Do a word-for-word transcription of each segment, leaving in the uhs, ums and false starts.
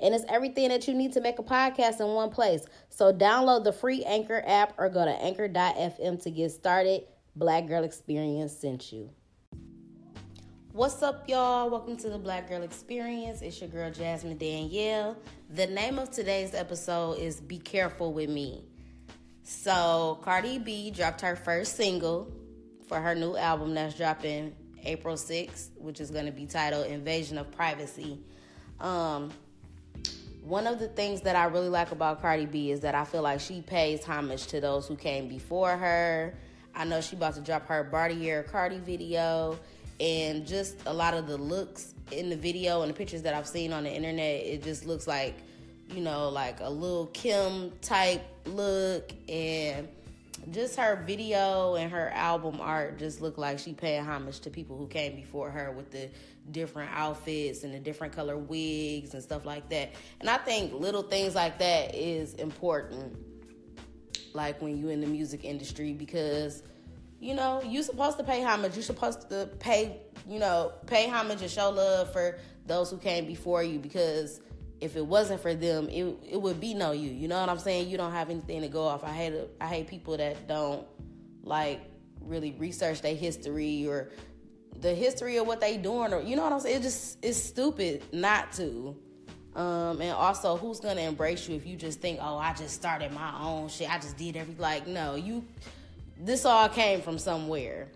And it's everything that you need to make a podcast in one place. So download the free Anchor app or go to anchor dot f m to get started. Black Girl Experience sent you. What's up, y'all? Welcome to the Black Girl Experience. It's your girl, Jasmine Danielle. The name of today's episode is Be Careful With Me. So Cardi B dropped her first single for her new album that's dropping April sixth, which is going to be titled Invasion of Privacy. Um... One of the things that I really like about Cardi B is that I feel like she pays homage to those who came before her. I know she about to drop her Bartier Cardi video, and just a lot of the looks in the video and the pictures that I've seen on the internet, it just looks like, you know, like a Lil' Kim type look, and just her video and her album art just look like she paying homage to people who came before her with the different outfits and the different color wigs and stuff like that. And I think little things like that is important, like when you in the music industry, because, you know, you're supposed to pay homage. You're supposed to pay, you know, pay homage and show love for those who came before you, because if it wasn't for them, it it would be no you. You know what I'm saying? You don't have anything to go off. I hate I hate people that don't, like, really research their history or the history of what they doing. Or, you know what I'm saying? It just, it's stupid not to. Um, and also, who's going to embrace you if you just think, oh, I just started my own shit. I just did everything. Like, no, you, this all came from somewhere.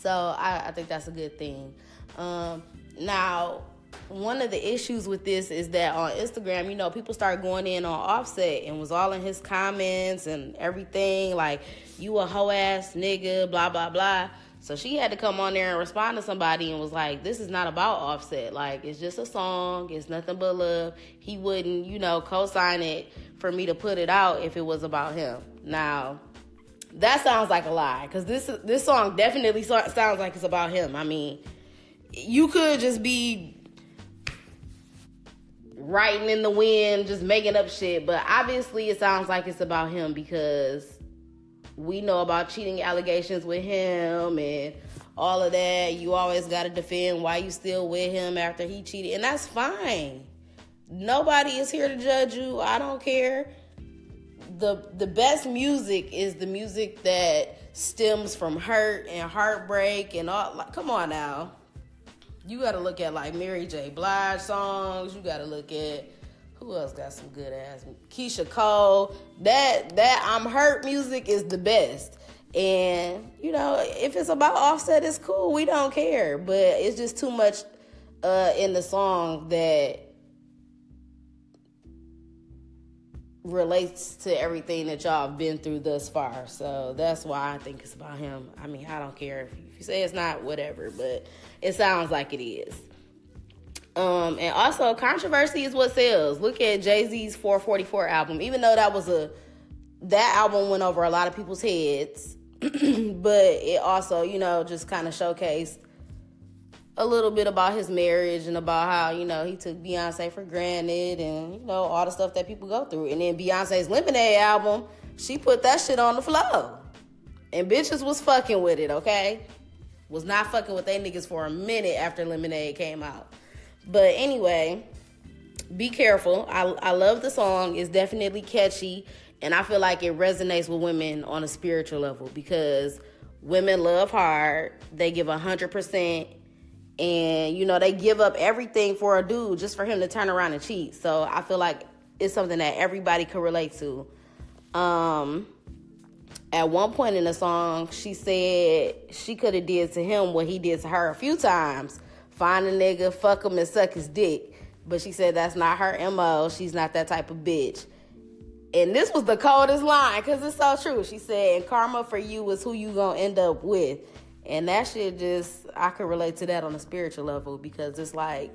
So I, I think that's a good thing. Um, now... One of the issues with this is that on Instagram, you know, people start going in on Offset and was all in his comments and everything, like, you a hoe-ass nigga, blah, blah, blah. So she had to come on there and respond to somebody and was like, this is not about Offset. Like, it's just a song. It's nothing but love. He wouldn't, you know, co-sign it for me to put it out if it was about him. Now, that sounds like a lie, because this, this song definitely so- sounds like it's about him. I mean, you could just be writing in the wind, just making up shit, but obviously it sounds like it's about him, because we know about cheating allegations with him and all of that. You always gotta defend why you still with him after he cheated, and that's fine. Nobody is here to judge you. I don't care. The the best music is the music that stems from hurt and heartbreak and all. Like, come on now. You got to look at, like, Mary J. Blige songs. You got to look at, who else got some good-ass? Keisha Cole. That, that I'm Hurt music is the best. And, you know, if it's about Offset, it's cool. We don't care. But it's just too much uh, in the song that relates to everything that y'all have been through thus far. So that's why I think it's about him. I mean, I don't care if you, if you say it's not, whatever, but it sounds like it is. Um, and also, controversy is what sells. Look at Jay-Z's four forty-four album. Even though that was a, that album went over a lot of people's heads, but it also, you know, just kind of showcased a little bit about his marriage and about how, you know, he took Beyonce for granted and, you know, all the stuff that people go through. And then Beyonce's Lemonade album, she put that shit on the floor. And bitches was fucking with it, okay? Was not fucking with they niggas for a minute after Lemonade came out. But anyway, be careful. I, I love the song. It's definitely catchy. And I feel like it resonates with women on a spiritual level, because women love hard. They give one hundred percent. And, you know, they give up everything for a dude just for him to turn around and cheat. So I feel like it's something that everybody could relate to. Um, at one point in the song, she said she could have did to him what he did to her a few times. Find a nigga, fuck him, and suck his dick. But she said that's not her M O. She's not that type of bitch. And this was the coldest line, because it's so true. She said, and karma for you is who you gonna end up with. And that shit just, I could relate to that on a spiritual level, because it's like,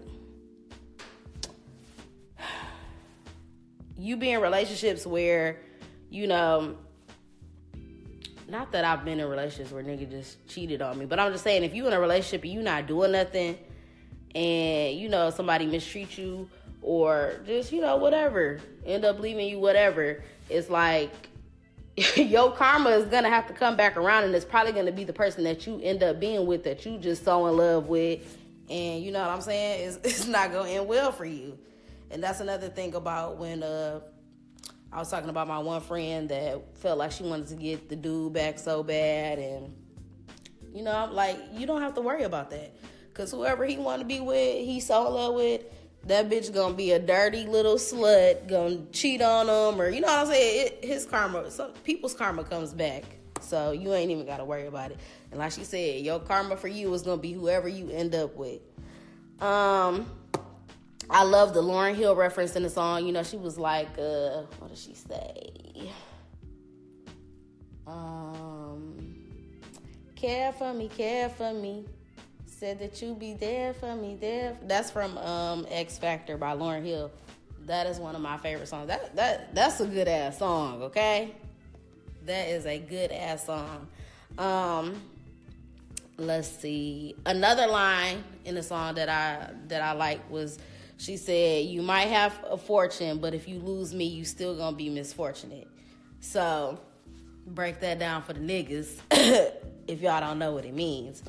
you be in relationships where, you know, not that I've been in relationships where nigga just cheated on me, but I'm just saying, if you in a relationship and you not doing nothing, and, you know, somebody mistreat you, or just, you know, whatever, end up leaving you, whatever, it's like, your karma is going to have to come back around, and it's probably going to be the person that you end up being with, that you just so in love with, and, you know what I'm saying, it's, it's not going to end well for you. And that's another thing about when, uh, I was talking about my one friend that felt like she wanted to get the dude back so bad, and, you know, I'm like, you don't have to worry about that, because whoever he want to be with, he so in love with, that bitch gonna be a dirty little slut, gonna cheat on him, or, you know what I'm saying, it, his karma, some people's karma comes back, so you ain't even gotta worry about it. And like she said, your karma for you is gonna be whoever you end up with. Um... I love the Lauryn Hill reference in the song. You know, she was like, uh, what did she say? Um, care for me, care for me. Said that you be there for me, there. For... That's from um, X Factor by Lauryn Hill. That is one of my favorite songs. That that that's a good ass song, okay? That is a good ass song. Um, let's see. Another line in the song that I that I like was, she said, you might have a fortune, but if you lose me, you still gonna be misfortunate. So, break that down for the niggas, if y'all don't know what it means.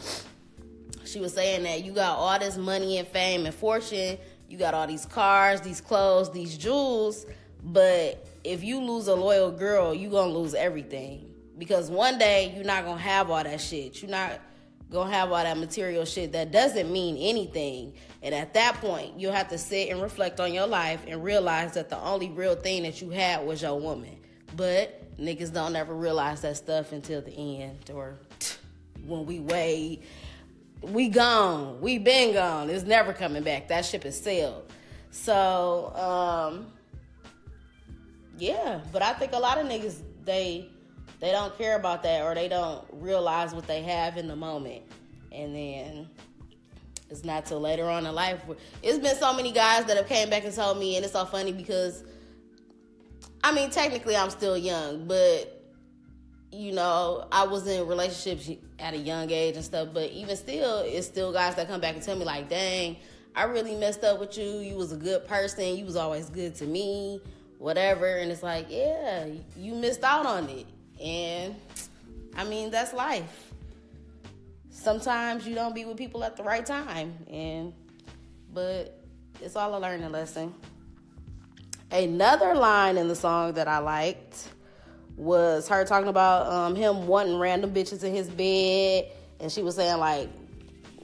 She was saying that you got all this money and fame and fortune, you got all these cars, these clothes, these jewels, but if you lose a loyal girl, you gonna lose everything. Because one day, you're not gonna have all that shit. You're not gonna have all that material shit that doesn't mean anything. And at that point, you'll have to sit and reflect on your life and realize that the only real thing that you had was your woman. But niggas don't ever realize that stuff until the end, or when we wait, we gone, we been gone, it's never coming back, that ship is sailed. So, um, yeah, but I think a lot of niggas, they... They don't care about that, or they don't realize what they have in the moment. And then it's not till later on in life. It's been so many guys that have came back and told me, and it's so funny because, I mean, technically I'm still young, but, you know, I was in relationships at a young age and stuff, but even still, it's still guys that come back and tell me like, dang, I really messed up with you. You was a good person. You was always good to me, whatever. And it's like, yeah, you missed out on it. And, I mean, that's life. Sometimes you don't be with people at the right time. and But it's all a learning lesson. Another line in the song that I liked was her talking about um, him wanting random bitches in his bed. And she was saying, like,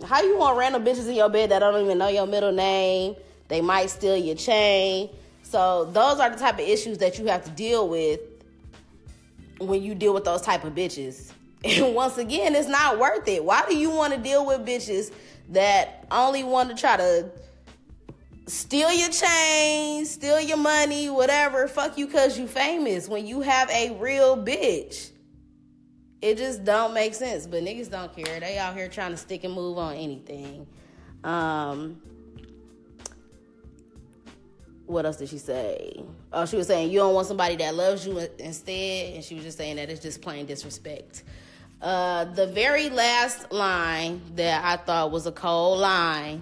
how you want random bitches in your bed that don't even know your middle name? They might steal your chain. So those are the type of issues that you have to deal with when you deal with those type of bitches. And once again, it's not worth it. Why do you want to deal with bitches that only want to try to steal your chains, steal your money, whatever, fuck you because you famous, when you have a real bitch? It just don't make sense. But niggas don't care. They out here trying to stick and move on anything. Um... What else did she say? Oh, she was saying you don't want somebody that loves you instead. And she was just saying that it's just plain disrespect. Uh, the very last line that I thought was a cold line,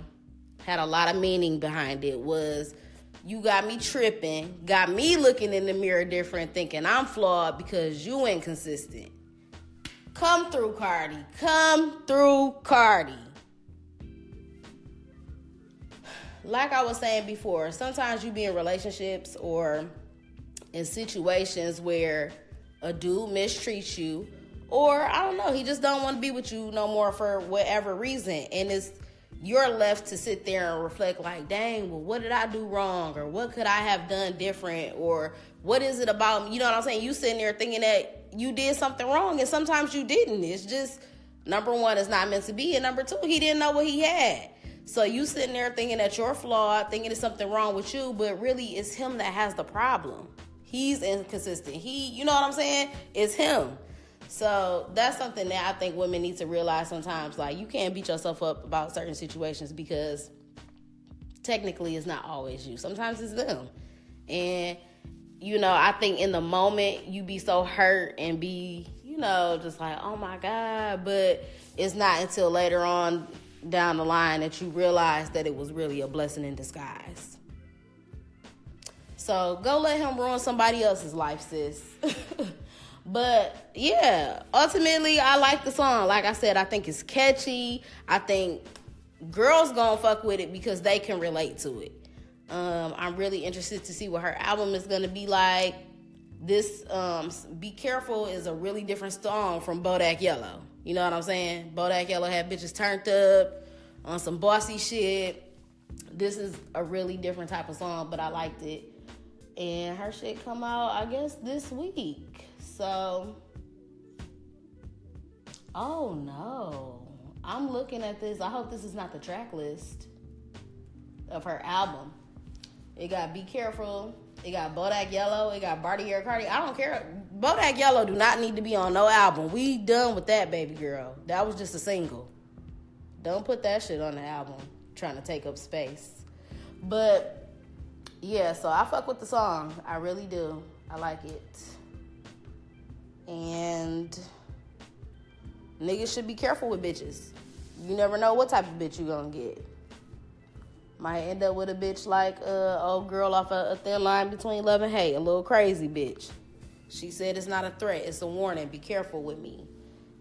had a lot of meaning behind it, was you got me tripping, got me looking in the mirror different, thinking I'm flawed because you inconsistent. Come through, Cardi. Come through, Cardi. Like I was saying before, sometimes you be in relationships or in situations where a dude mistreats you, or I don't know, he just don't want to be with you no more for whatever reason. And it's you're left to sit there and reflect like, dang, well, what did I do wrong? Or what could I have done different? Or what is it about me? You know what I'm saying? You sitting there thinking that you did something wrong, and sometimes you didn't. It's just, number one, it's not meant to be. And number two, he didn't know what he had. So you sitting there thinking that you're flawed, thinking there's something wrong with you, but really it's him that has the problem. He's inconsistent. He, you know what I'm saying? It's him. So that's something that I think women need to realize sometimes. Like, you can't beat yourself up about certain situations because technically it's not always you. Sometimes it's them. And you know, I think in the moment you be so hurt and be, you know, just like, oh my God. But it's not until later on down the line that you realize that it was really a blessing in disguise. So go let him ruin somebody else's life, sis. But yeah, ultimately I like the song. Like I said, I think it's catchy. I think girls gonna fuck with it because they can relate to it. Um, I'm really interested to see what her album is gonna be like. This um, Be Careful is a really different song from Bodak Yellow. You know what I'm saying? Bodak Yellow had bitches turned up on some bossy shit. This is a really different type of song, but I liked it. And her shit come out, I guess, this week. So, oh no. I'm looking at this. I hope this is not the track list of her album. It got Be Careful. It got Bodak Yellow. It got Bartier Cardi. I don't care. Bodak Yellow do not need to be on no album. We done with that, baby girl. That was just a single. Don't put that shit on the album. Trying to take up space. But, yeah, so I fuck with the song. I really do. I like it. And niggas should be careful with bitches. You never know what type of bitch you gonna get. Might end up with a bitch like uh old girl off a, a thin line between love and hate, a little crazy bitch. She said it's not a threat, it's a warning. Be careful with me.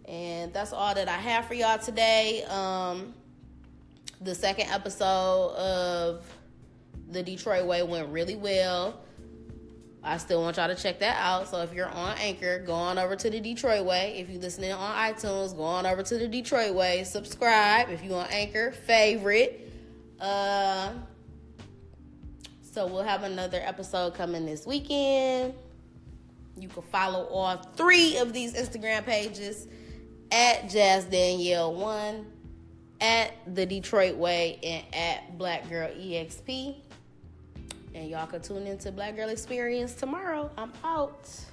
And that's all that I have for y'all today. Um, the second episode of The Detroit Way went really well. I still want y'all to check that out. So if you're on Anchor, go on over to The Detroit Way. If you're listening on iTunes, go on over to The Detroit Way. Subscribe. If you're on Anchor, favorite. Uh, so we'll have another episode coming this weekend. You can follow all three of these Instagram pages at Jazz Danielle one, at The Detroit Way, and at Black Girl E X P. And y'all can tune into Black Girl Experience tomorrow. I'm out.